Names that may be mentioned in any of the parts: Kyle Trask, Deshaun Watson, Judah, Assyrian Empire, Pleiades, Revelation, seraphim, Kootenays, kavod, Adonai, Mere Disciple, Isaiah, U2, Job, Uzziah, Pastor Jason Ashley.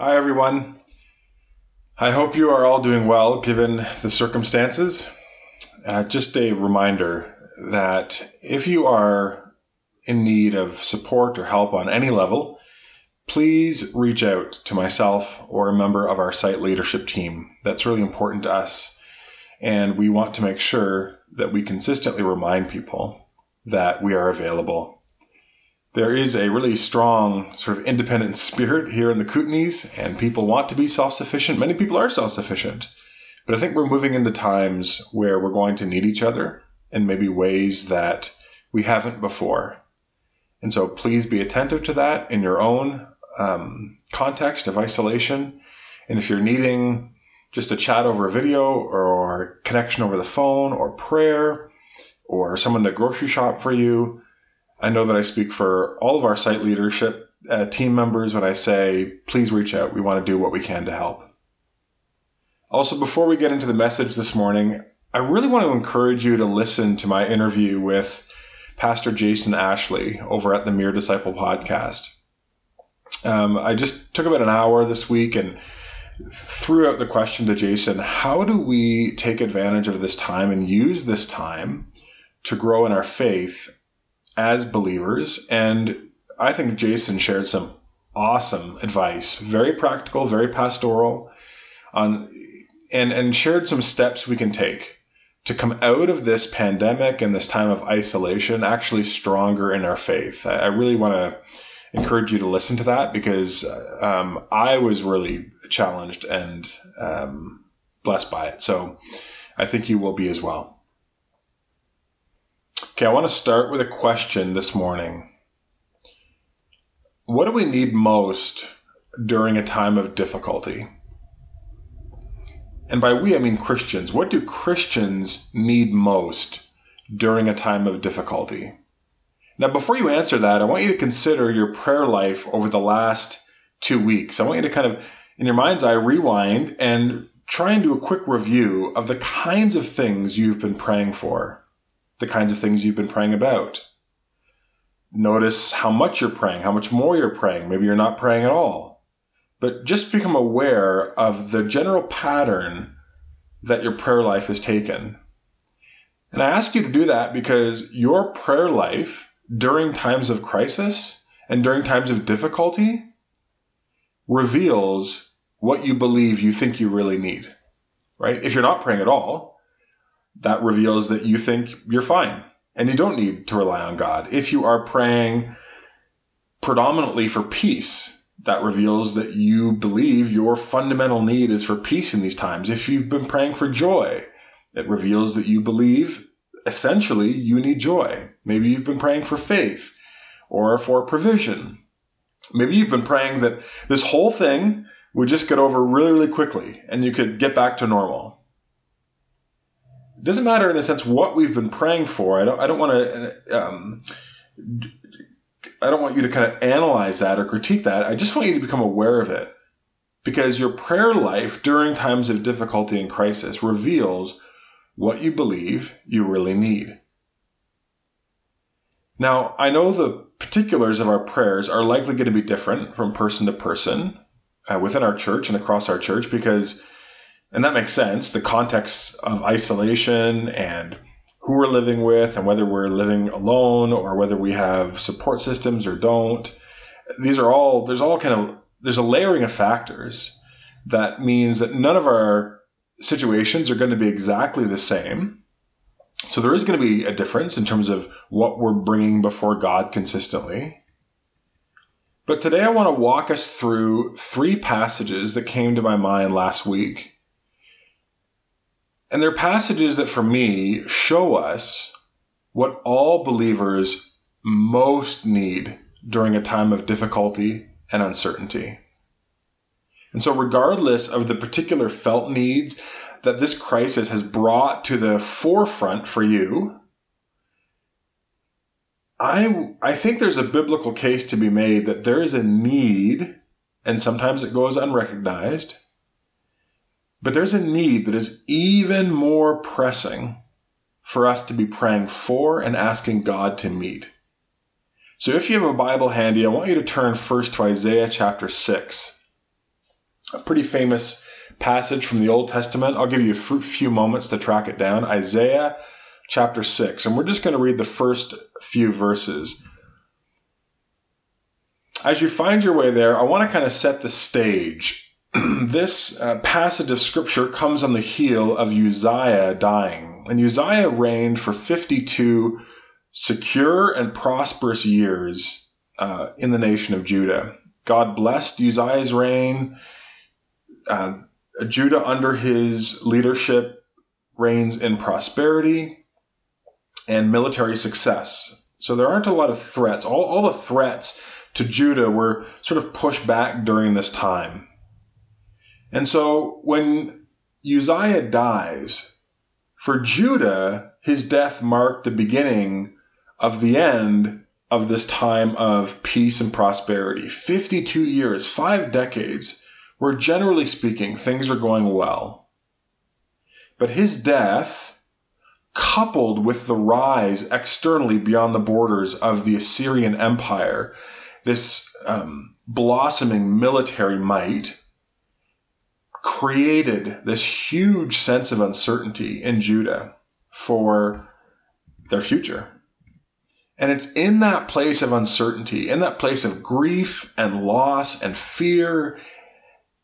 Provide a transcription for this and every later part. Hi, everyone. I hope you are all doing well, given the circumstances. Just a reminder that if you are in need of support or help on any level, please reach out to myself or a member of our site leadership team. That's really important to us. And we want to make sure that we consistently remind people that we are available. There is a really strong sort of independent spirit here in the Kootenays, and people want to be self-sufficient. Many people are self-sufficient, but I think we're moving into times where we're going to need each other in maybe ways that we haven't before. And so please be attentive to that in your own context of isolation. And if you're needing just a chat over a video or connection over the phone or prayer or someone to grocery shop for you, I know that I speak for all of our site leadership team members when I say, please reach out. We want to do what we can to help. Also, before we get into the message this morning, I really want to encourage you to listen to my interview with Pastor Jason Ashley over at the Mere Disciple podcast. I just took about an hour this week and threw out the question to Jason, how do we take advantage of this time and use this time to grow in our faith as believers? And I think Jason shared some awesome advice, very practical, very pastoral, and shared some steps we can take to come out of this pandemic and this time of isolation actually stronger in our faith. I really want to encourage you to listen to that because I was really challenged and blessed by it. So I think you will be as well. Okay, I want to start with a question this morning. What do we need most during a time of difficulty? And by we, I mean Christians. What do Christians need most during a time of difficulty? Now, before you answer that, I want you to consider your prayer life over the last 2 weeks. I want you to kind of, in your mind's eye, rewind and try and do a quick review of the kinds of things you've been praying for, the kinds of things you've been praying about. Notice how much you're praying, how much more you're praying. Maybe you're not praying at all. But just become aware of the general pattern that your prayer life has taken. And I ask you to do that because your prayer life during times of crisis and during times of difficulty reveals what you believe you think you really need, right? If you're not praying at all, that reveals that you think you're fine and you don't need to rely on God. If you are praying predominantly for peace, that reveals that you believe your fundamental need is for peace in these times. If you've been praying for joy, it reveals that you believe essentially you need joy. Maybe you've been praying for faith or for provision. Maybe you've been praying that this whole thing would just get over really, really quickly and you could get back to normal. It doesn't matter in a sense what we've been praying for. I don't want you to kind of analyze that or critique that. I just want you to become aware of it because your prayer life during times of difficulty and crisis reveals what you believe you really need. Now, I know the particulars of our prayers are likely going to be different from person to person within our church and across our church because, and that makes sense, the context of isolation and who we're living with and whether we're living alone or whether we have support systems or don't. These are all, there's a layering of factors that means that none of our situations are going to be exactly the same. So there is going to be a difference in terms of what we're bringing before God consistently. But today I want to walk us through three passages that came to my mind last week. And they're passages that, for me, show us what all believers most need during a time of difficulty and uncertainty. And so regardless of the particular felt needs that this crisis has brought to the forefront for you, I think there's a biblical case to be made that there is a need, and sometimes it goes unrecognized, but there's a need that is even more pressing for us to be praying for and asking God to meet. So if you have a Bible handy, I want you to turn first to Isaiah chapter 6. a pretty famous passage from the Old Testament. I'll give you a few moments to track it down. Isaiah chapter 6, and we're just going to read the first few verses. As you find your way there, I want to kind of set the stage. This passage of Scripture comes on the heel of Uzziah dying. And Uzziah reigned for 52 secure and prosperous years in the nation of Judah. God blessed Uzziah's reign. Judah, under his leadership, reigns in prosperity and military success. So there aren't a lot of threats. All the threats to Judah were sort of pushed back during this time. And so when Uzziah dies, for Judah, his death marked the beginning of the end of this time of peace and prosperity. 52 years, 5 decades, where generally speaking, things are going well. But his death, coupled with the rise externally beyond the borders of the Assyrian Empire, this blossoming military might, created this huge sense of uncertainty in Judah for their future. And it's in that place of uncertainty, in that place of grief and loss and fear,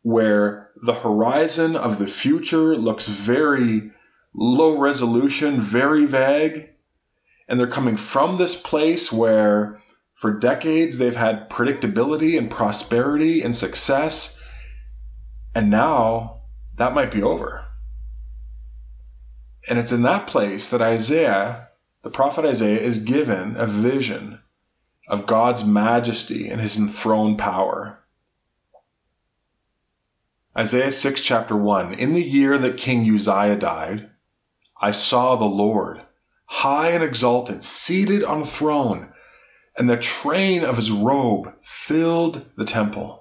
where the horizon of the future looks very low resolution, very vague. And they're coming from this place where for decades they've had predictability and prosperity and success. And now that might be over. And it's in that place that Isaiah, the prophet Isaiah, is given a vision of God's majesty and his enthroned power. Isaiah 6, chapter 1, in the year that King Uzziah died, I saw the Lord, high and exalted, seated on a throne, and the train of his robe filled the temple.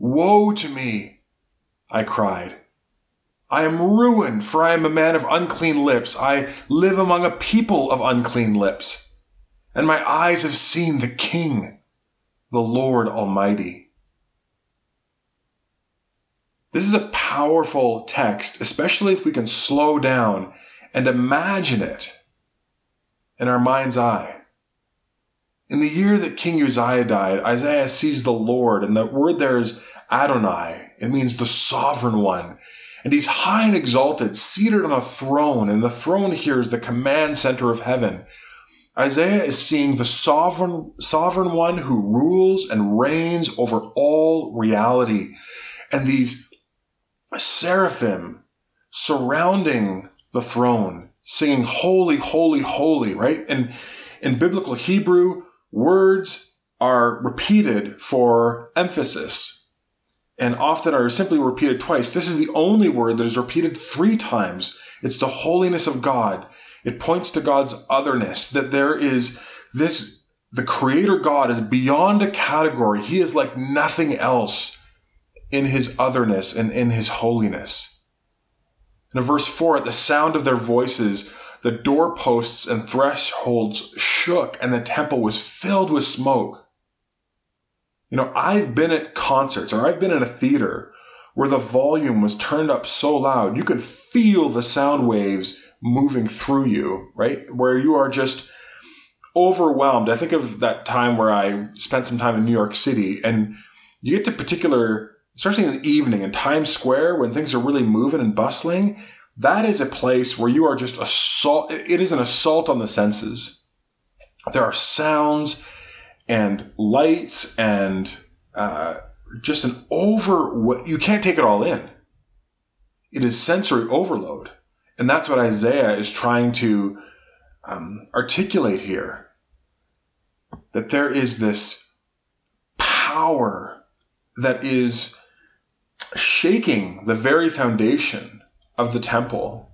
Woe to me, I cried. I am ruined, for I am a man of unclean lips. I live among a people of unclean lips. And my eyes have seen the King, the Lord Almighty. This is a powerful text, especially if we can slow down and imagine it in our mind's eye. In the year that King Uzziah died, Isaiah sees the Lord, and the word there is Adonai. It means the sovereign one. And he's high and exalted, seated on a throne, and the throne here is the command center of heaven. Isaiah is seeing the sovereign one who rules and reigns over all reality. And these seraphim surrounding the throne, singing, Holy, holy, holy, right? And in biblical Hebrew, words are repeated for emphasis and often are simply repeated twice. This is the only word that is repeated 3 times. It's the holiness of God. It points to God's otherness, that there is this, the Creator God is beyond a category. He is like nothing else in his otherness and in his holiness. And in verse 4, at the sound of their voices, the doorposts and thresholds shook, and the temple was filled with smoke. You know, I've been at concerts, or I've been in a theater where the volume was turned up so loud, you could feel the sound waves moving through you, right? Where you are just overwhelmed. I think of that time where I spent some time in New York City, and you get to particular, especially in the evening in Times Square when things are really moving and bustling, that is a place where you are just it is an assault on the senses. There are sounds and lights and just an you can't take it all in. It is sensory overload. And that's what Isaiah is trying to articulate here. That there is this power that is shaking the very foundation of the temple.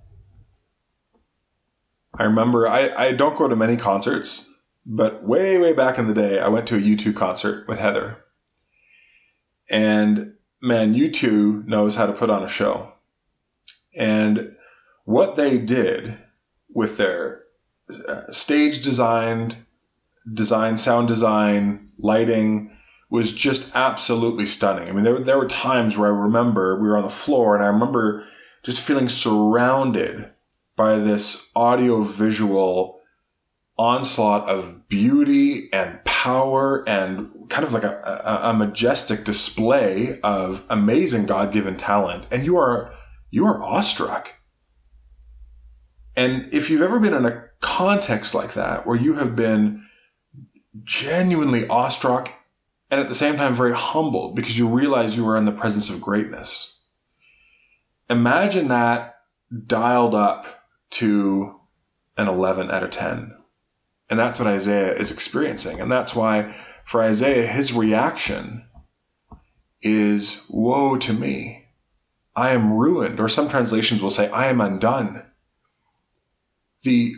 I remember, I don't go to many concerts, but way, way back in the day, I went to a U2 concert with Heather. And man, U2 knows how to put on a show. And what they did with their stage design, sound design, lighting was just absolutely stunning. I mean, there were times where I remember we were on the floor and I remember just feeling surrounded by this audio-visual onslaught of beauty and power and kind of like a majestic display of amazing God-given talent. And you are awestruck. And if you've ever been in a context like that, where you have been genuinely awestruck and at the same time very humbled because you realize you are in the presence of greatness, imagine that dialed up to an 11 out of 10. And that's what Isaiah is experiencing. And that's why for Isaiah, his reaction is, woe to me. I am ruined. Or some translations will say, I am undone. The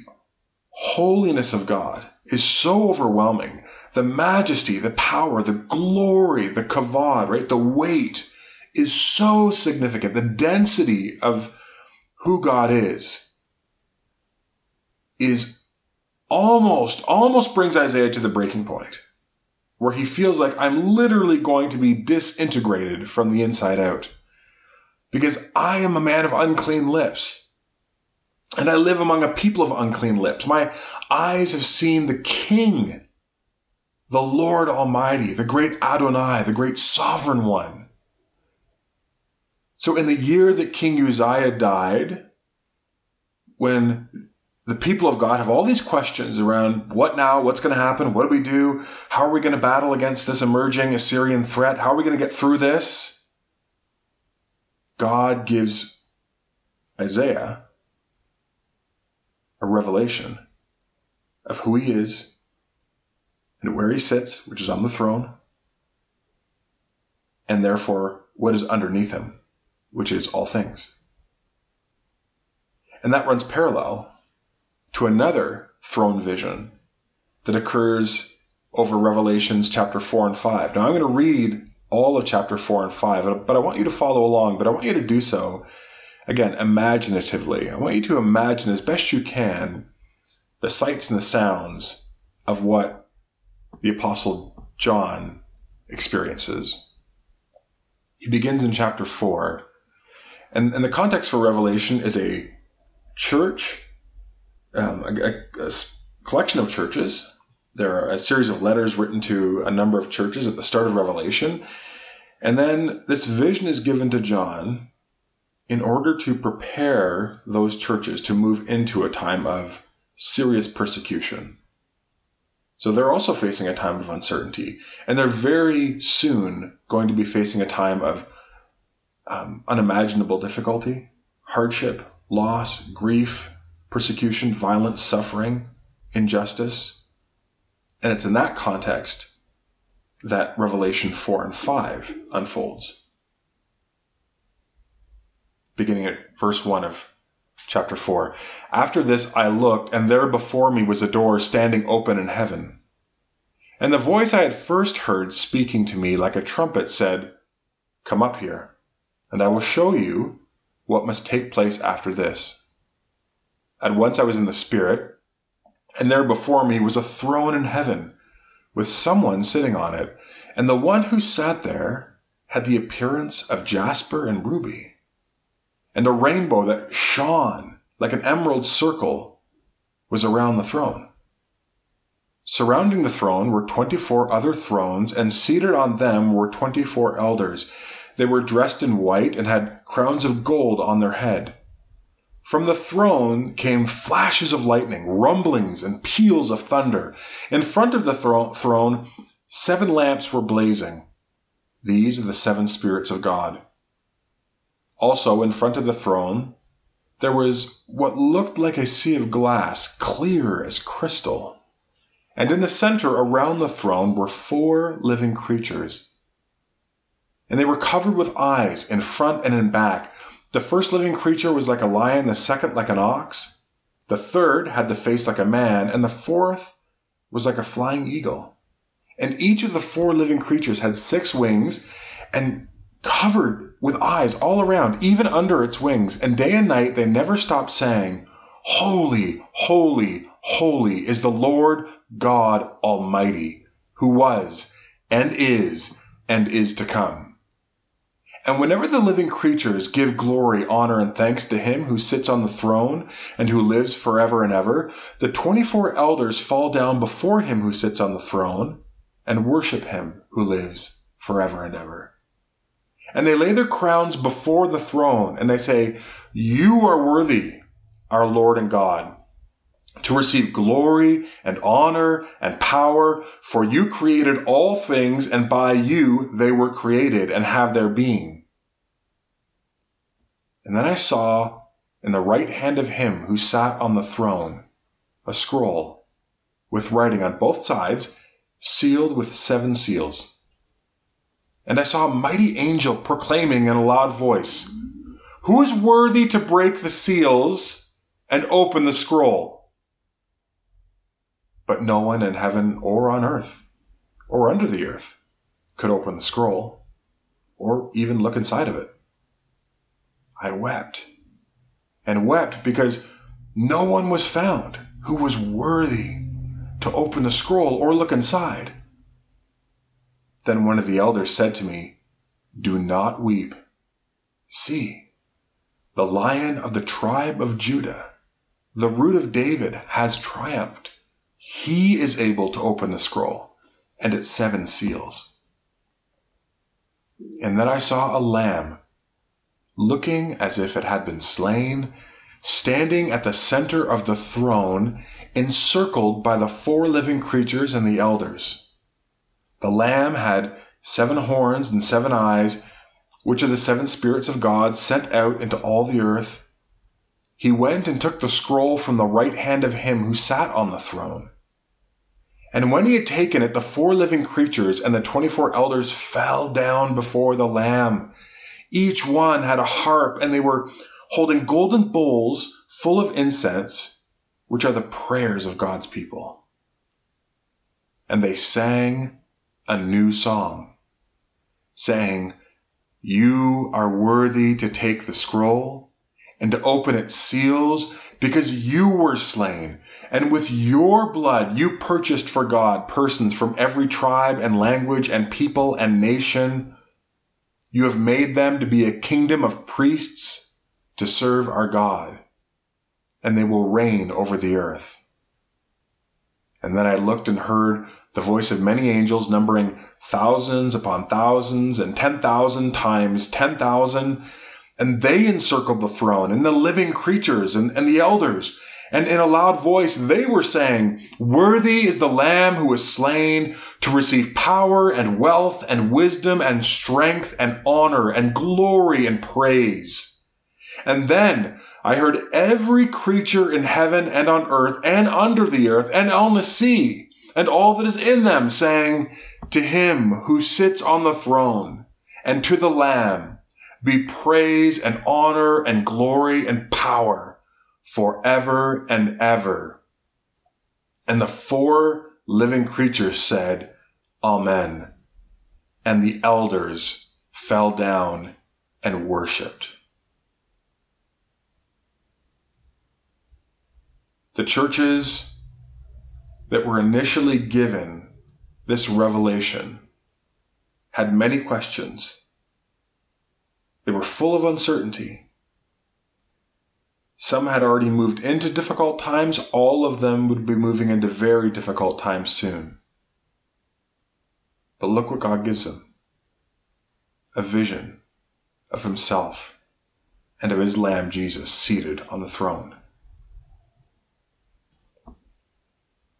holiness of God is so overwhelming. The majesty, the power, the glory, the kavod, right? The weight is so significant. The density of who God is almost brings Isaiah to the breaking point where he feels like I'm literally going to be disintegrated from the inside out because I am a man of unclean lips. And I live among a people of unclean lips. My eyes have seen the King, the Lord Almighty, the great Adonai, the great Sovereign One. So in the year that King Uzziah died, when the people of God have all these questions around what now, what's going to happen, what do we do, how are we going to battle against this emerging Assyrian threat, how are we going to get through this? God gives Isaiah a revelation of who he is and where he sits, which is on the throne, and therefore what is underneath him, which is all things. And that runs parallel to another throne vision that occurs over Revelations chapter 4 and 5. Now I'm going to read all of chapter 4 and 5, but I want you to follow along, but I want you to do so again, imaginatively. I want you to imagine as best you can the sights and the sounds of what the Apostle John experiences. He begins in chapter 4. And the context for Revelation is a church, a collection of churches. There are a series of letters written to a number of churches at the start of Revelation. And then this vision is given to John in order to prepare those churches to move into a time of serious persecution. So they're also facing a time of uncertainty, and they're very soon going to be facing a time of unimaginable difficulty, hardship, loss, grief, persecution, violence, suffering, injustice. And it's in that context that Revelation 4 and 5 unfolds. Beginning at verse 1 of chapter 4. After this I looked, and there before me was a door standing open in heaven. And the voice I had first heard speaking to me like a trumpet said, "Come up here, and I will show you what must take place after this." At once I was in the Spirit, and there before me was a throne in heaven, with someone sitting on it. And the one who sat there had the appearance of jasper and ruby, and a rainbow that shone like an emerald circle was around the throne. Surrounding the throne were 24 other thrones, and seated on them were 24 elders. They were dressed in white and had crowns of gold on their head. From the throne came flashes of lightning, rumblings, and peals of thunder. In front of the throne, 7 lamps were blazing. These are the 7 spirits of God. Also, in front of the throne, there was what looked like a sea of glass, clear as crystal. And in the center, around the throne, were 4 living creatures. And they were covered with eyes in front and in back. The first living creature was like a lion, the second like an ox. The third had the face like a man, and the fourth was like a flying eagle. And each of the four living creatures had six wings and covered with eyes all around, even under its wings. And day and night they never stopped saying, "Holy, holy, holy is the Lord God Almighty, who was and is to come." And whenever the living creatures give glory, honor, and thanks to him who sits on the throne and who lives forever and ever, the 24 elders fall down before him who sits on the throne and worship him who lives forever and ever. And they lay their crowns before the throne, and they say, "You are worthy, our Lord and God, to receive glory and honor and power, for you created all things, and by you they were created and have their being." And then I saw in the right hand of him who sat on the throne a scroll with writing on both sides, sealed with 7 seals. And I saw a mighty angel proclaiming in a loud voice, "Who is worthy to break the seals and open the scroll?" But no one in heaven or on earth or under the earth could open the scroll or even look inside of it. I wept and wept because no one was found who was worthy to open the scroll or look inside. Then one of the elders said to me, "Do not weep. See, the Lion of the tribe of Judah, the Root of David, has triumphed. He is able to open the scroll and its 7 seals." And then I saw a lamb, looking as if it had been slain, standing at the center of the throne, encircled by the 4 living creatures and the elders. The lamb had 7 horns and 7 eyes, which are the 7 spirits of God sent out into all the earth. He went and took the scroll from the right hand of him who sat on the throne. And when he had taken it, the 4 living creatures and the 24 elders fell down before the Lamb. Each one had a harp, and they were holding golden bowls full of incense, which are the prayers of God's people. And they sang a new song, saying, "You are worthy to take the scroll and to open its seals, because you were slain, and with your blood you purchased for God persons from every tribe and language and people and nation. You have made them to be a kingdom of priests to serve our God, and they will reign over the earth." And then I looked and heard the voice of many angels, numbering thousands upon thousands and 10,000 times 10,000, and they encircled the throne and the living creatures and the elders. And in a loud voice, they were saying, "Worthy is the Lamb who was slain to receive power and wealth and wisdom and strength and honor and glory and praise." And then I heard every creature in heaven and on earth and under the earth and on the sea and all that is in them saying, "To him who sits on the throne and to the Lamb be praise and honor and glory and power forever and ever." And the 4 living creatures said, "Amen." And the elders fell down and worshiped. The churches that were initially given this revelation had many questions. They were full of uncertainty. Some had already moved into difficult times. All of them would be moving into very difficult times soon. But look what God gives them: a vision of himself and of his Lamb Jesus seated on the throne.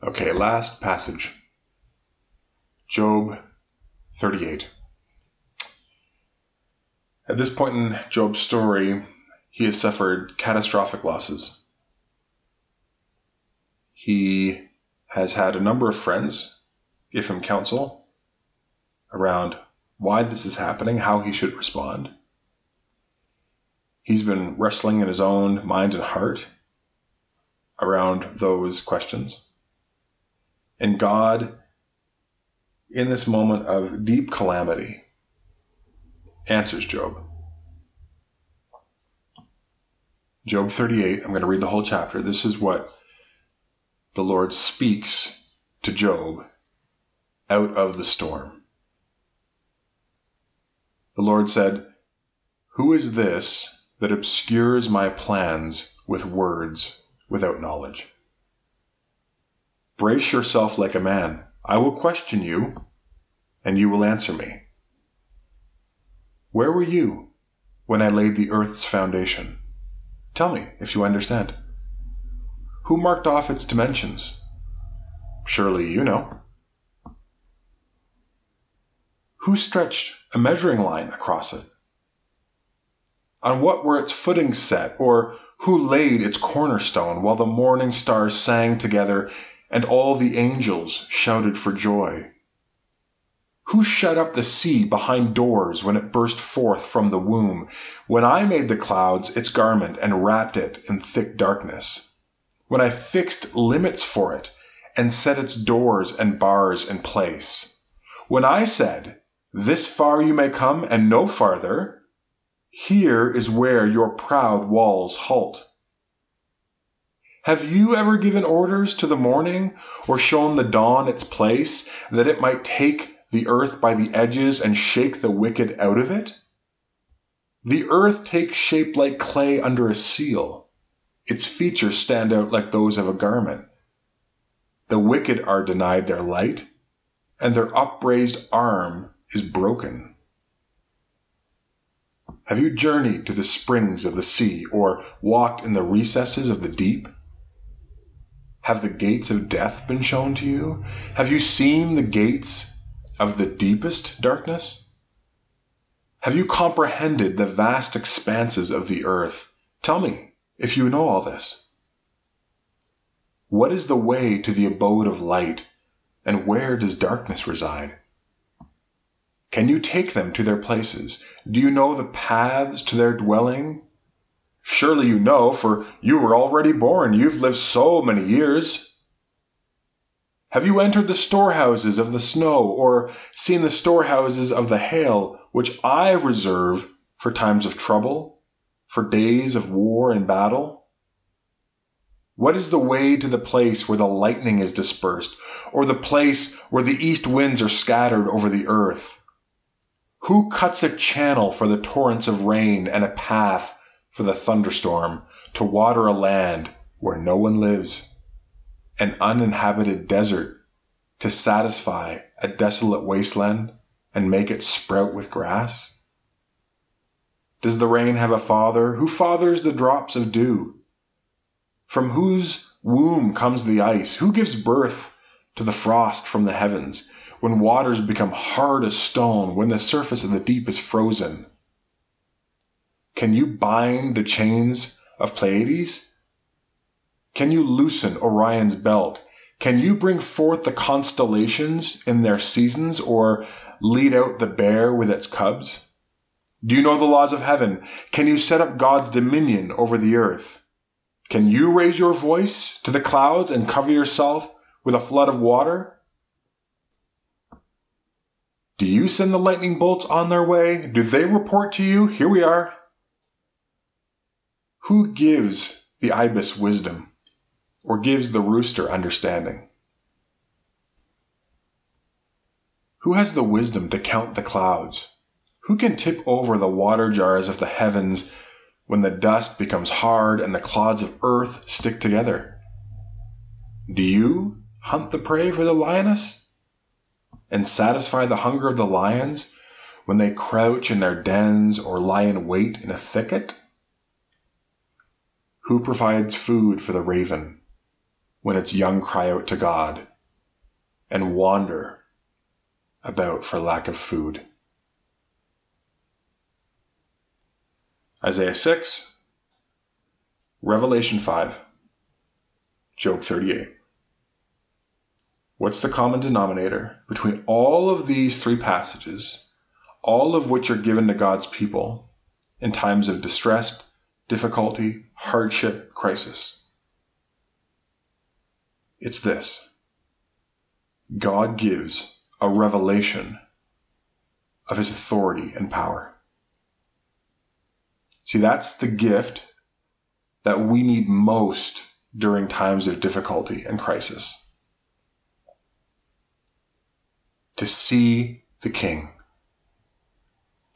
Okay, last passage. Job 38. At this point in Job's story, he has suffered catastrophic losses. He has had a number of friends give him counsel around why this is happening, how he should respond. He's been wrestling in his own mind and heart around those questions. And God, in this moment of deep calamity, answers Job. Job 38, I'm going to read the whole chapter. This is what the Lord speaks to Job out of the storm. The Lord said, "Who is this that obscures my plans with words without knowledge? Brace yourself like a man. I will question you, and you will answer me. Where were you when I laid the earth's foundation? Tell me, if you understand. Who marked off its dimensions? Surely you know. Who stretched a measuring line across it? On what were its footings set, or who laid its cornerstone while the morning stars sang together and all the angels shouted for joy? Who shut up the sea behind doors when it burst forth from the womb, when I made the clouds its garment and wrapped it in thick darkness, when I fixed limits for it and set its doors and bars in place, when I said, 'This far you may come and no farther, here is where your proud walls halt'? Have you ever given orders to the morning, or shown the dawn its place, that it might take the earth by the edges and shake the wicked out of it? The earth takes shape like clay under a seal. Its features stand out like those of a garment. The wicked are denied their light, and their upraised arm is broken. Have you journeyed to the springs of the sea, or walked in the recesses of the deep? Have the gates of death been shown to you? Have you seen the gates of the deepest darkness? Have you comprehended the vast expanses of the earth? Tell me, if you know all this. What is the way to the abode of light, and where does darkness reside? Can you take them to their places? Do you know the paths to their dwelling? Surely you know, for you were already born. You've lived so many years. Have you entered the storehouses of the snow, or seen the storehouses of the hail, which I reserve for times of trouble, for days of war and battle? What is the way to the place where the lightning is dispersed, or the place where the east winds are scattered over the earth? Who cuts a channel for the torrents of rain and a path for the thunderstorm, to water a land where no one lives, an uninhabited desert, to satisfy a desolate wasteland and make it sprout with grass? Does the rain have a father? Who fathers the drops of dew? From whose womb comes the ice? Who gives birth to the frost from the heavens, when waters become hard as stone, when the surface of the deep is frozen? Can you bind the chains of Pleiades? Can you loosen Orion's belt? Can you bring forth the constellations in their seasons, or lead out the bear with its cubs? Do you know the laws of heaven? Can you set up God's dominion over the earth? Can you raise your voice to the clouds and cover yourself with a flood of water? Do you send the lightning bolts on their way? Do they report to you, 'Here we are'? Who gives the ibis wisdom, or gives the rooster understanding? Who has the wisdom to count the clouds? Who can tip over the water jars of the heavens when the dust becomes hard and the clods of earth stick together? Do you hunt the prey for the lioness, and satisfy the hunger of the lions when they crouch in their dens or lie in wait in a thicket? Who provides food for the raven when its young cry out to God and wander about for lack of food? Isaiah 6, Revelation 5, Job 38. What's the common denominator between all of these three passages, all of which are given to God's people in times of distress, difficulty, hardship, crisis. It's this: God gives a revelation of his authority and power. See, that's the gift that we need most during times of difficulty and crisis. To see the King,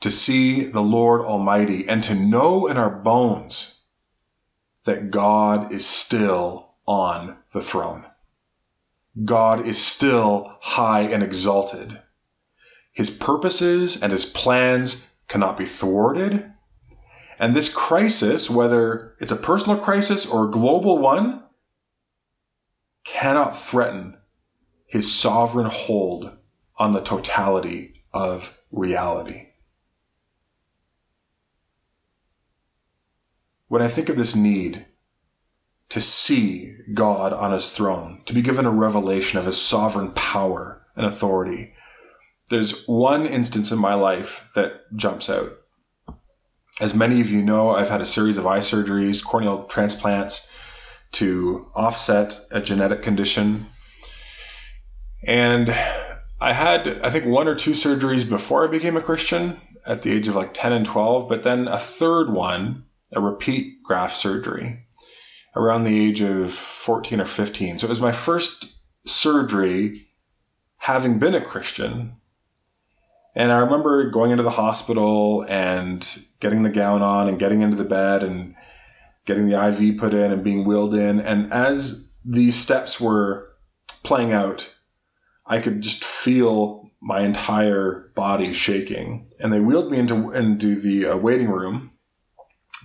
to see the Lord Almighty, and to know in our bones that God is still on the throne. God is still high and exalted. His purposes and his plans cannot be thwarted. And this crisis, whether it's a personal crisis or a global one, cannot threaten his sovereign hold on the totality of reality. When I think of this need to see God on his throne, to be given a revelation of his sovereign power and authority, there's one instance in my life that jumps out. As many of you know, I've had a series of eye surgeries, corneal transplants to offset a genetic condition. And I had, I think, one or two surgeries before I became a Christian at the age of like 10 and 12, but then a third one, a repeat graft surgery around the age of 14 or 15. So it was my first surgery having been a Christian. And I remember going into the hospital and getting the gown on and getting into the bed and getting the IV put in and being wheeled in. And as these steps were playing out, I could just feel my entire body shaking. And they wheeled me into the waiting room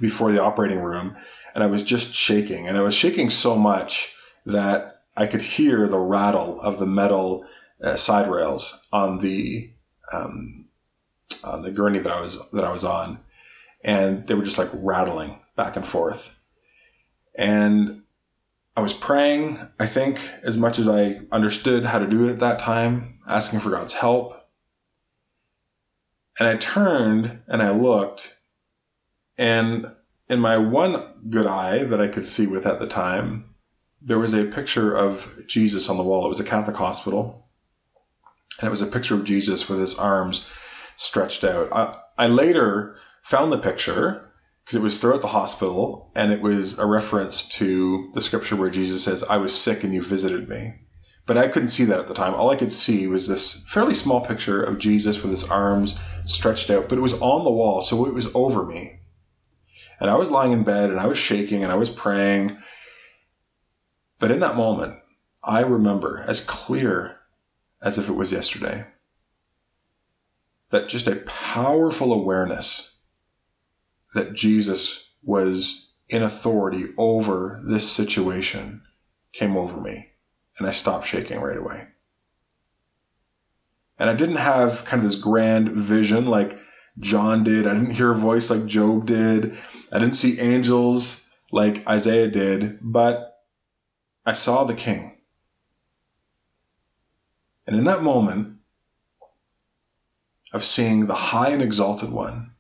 before the operating room, and I was just shaking. And I was shaking so much that I could hear the rattle of the metal side rails on the gurney that I was on, and they were just like rattling back and forth. And I was praying, I think, as much as I understood how to do it at that time, asking for God's help. And I turned and I looked, and in my one good eye that I could see with at the time, there was a picture of Jesus on the wall. It was a Catholic hospital. And it was a picture of Jesus with his arms stretched out. I later found the picture because it was throughout the hospital, and it was a reference to the scripture where Jesus says, "I was sick and you visited me." But I couldn't see that at the time. All I could see was this fairly small picture of Jesus with his arms stretched out, but it was on the wall, so it was over me. And I was lying in bed, and I was shaking, and I was praying. But in that moment, I remember as clear as if it was yesterday, that just a powerful awareness that Jesus was in authority over this situation came over me, and I stopped shaking right away. And I didn't have kind of this grand vision like John did. I didn't hear a voice like Job did. I didn't see angels like Isaiah did, but I saw the King. And in that moment of seeing the high and exalted one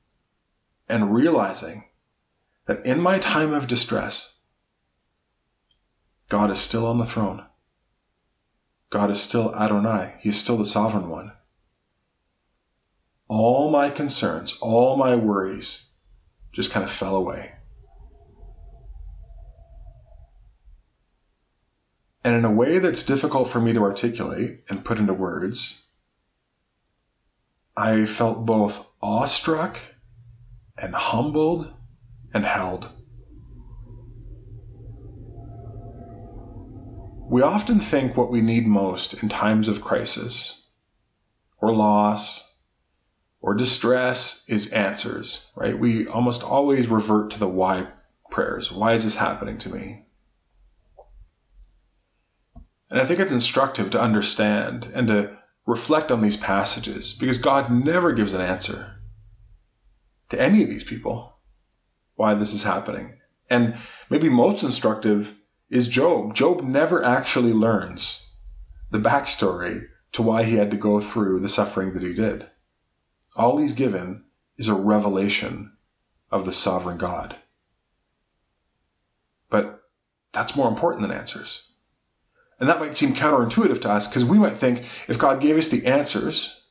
and realizing that in my time of distress, God is still on the throne. God is still Adonai. He is still the sovereign one. All my concerns, all my worries just kind of fell away. And in a way that's difficult for me to articulate and put into words, I felt both awestruck and humbled and held. We often think what we need most in times of crisis or loss or distress is answers, right? We almost always revert to the why prayers. Why is this happening to me? And I think it's instructive to understand and to reflect on these passages, because God never gives an answer to any of these people why this is happening. And maybe most instructive is Job. Job never actually learns the backstory to why he had to go through the suffering that he did. All he's given is a revelation of the sovereign God. But that's more important than answers. And that might seem counterintuitive to us because we might think if God gave us the answers,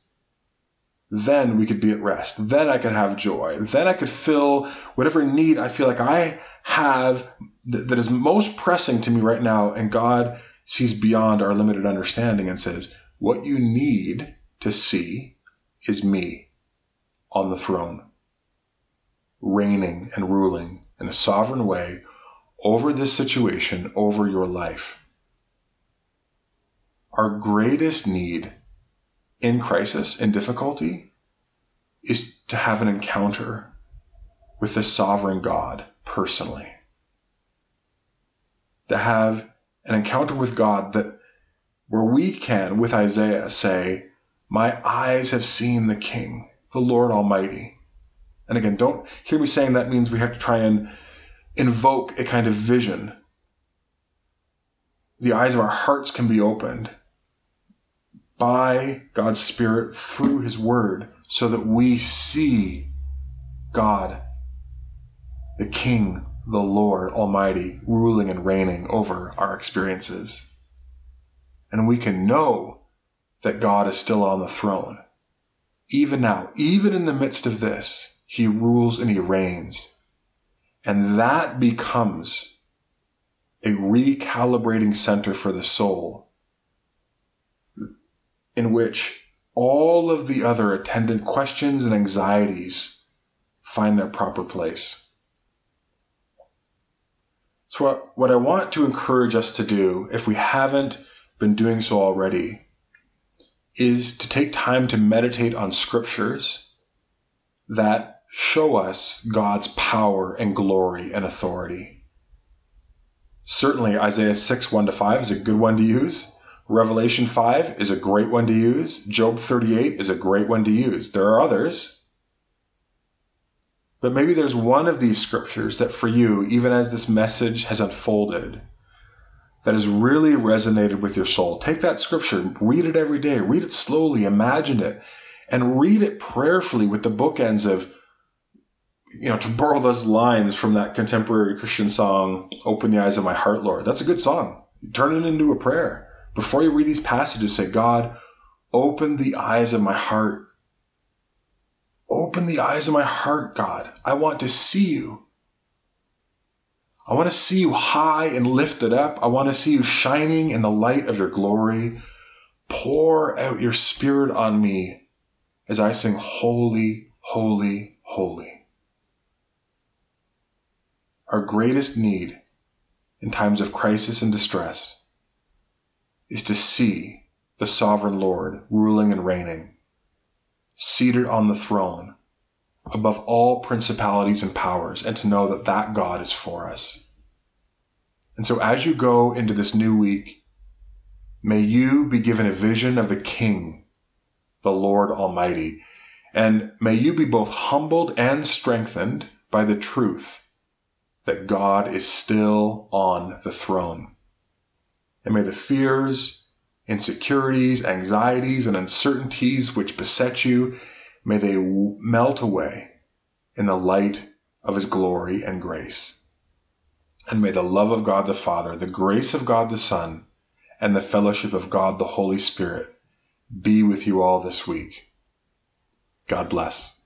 then we could be at rest. Then I could have joy. Then I could fill whatever need I feel like I have that is most pressing to me right now. And God sees beyond our limited understanding and says, what you need to see is me on the throne, reigning and ruling in a sovereign way over this situation, over your life. Our greatest need in crisis and difficulty is to have an encounter with the sovereign God personally. To have an encounter with God that where we can, with Isaiah, say, my eyes have seen the King, the Lord Almighty. And again, don't hear me saying that means we have to try and invoke a kind of vision. The eyes of our hearts can be opened by God's Spirit through His Word so that we see God, the King, the Lord Almighty, ruling and reigning over our experiences. And we can know that God is still on the throne. Even now, even in the midst of this, He rules and He reigns. And that becomes a recalibrating center for the soul in which all of the other attendant questions and anxieties find their proper place. So what I want to encourage us to do, if we haven't been doing so already, is to take time to meditate on scriptures that show us God's power and glory and authority. Certainly, Isaiah 6, 1-5 is a good one to use. Revelation 5 is a great one to use. Job 38 is a great one to use. There are others. But maybe there's one of these scriptures that for you, even as this message has unfolded, that has really resonated with your soul. Take that scripture, read it every day, read it slowly, imagine it, and read it prayerfully with the bookends of, to borrow those lines from that contemporary Christian song, Open the Eyes of My Heart, Lord. That's a good song. Turn it into a prayer. Before you read these passages, say, God, open the eyes of my heart. Open the eyes of my heart, God. I want to see you. I want to see you high and lifted up. I want to see you shining in the light of your glory. Pour out your spirit on me as I sing, holy, holy, holy. Our greatest need in times of crisis and distress is to see the sovereign Lord ruling and reigning, seated on the throne above all principalities and powers, and to know that that God is for us. And so as you go into this new week, may you be given a vision of the King, the Lord Almighty, and may you be both humbled and strengthened by the truth that God is still on the throne. And may the fears, insecurities, anxieties, and uncertainties which beset you, may they melt away in the light of His glory and grace. And may the love of God the Father, the grace of God the Son, and the fellowship of God the Holy Spirit be with you all this week. God bless.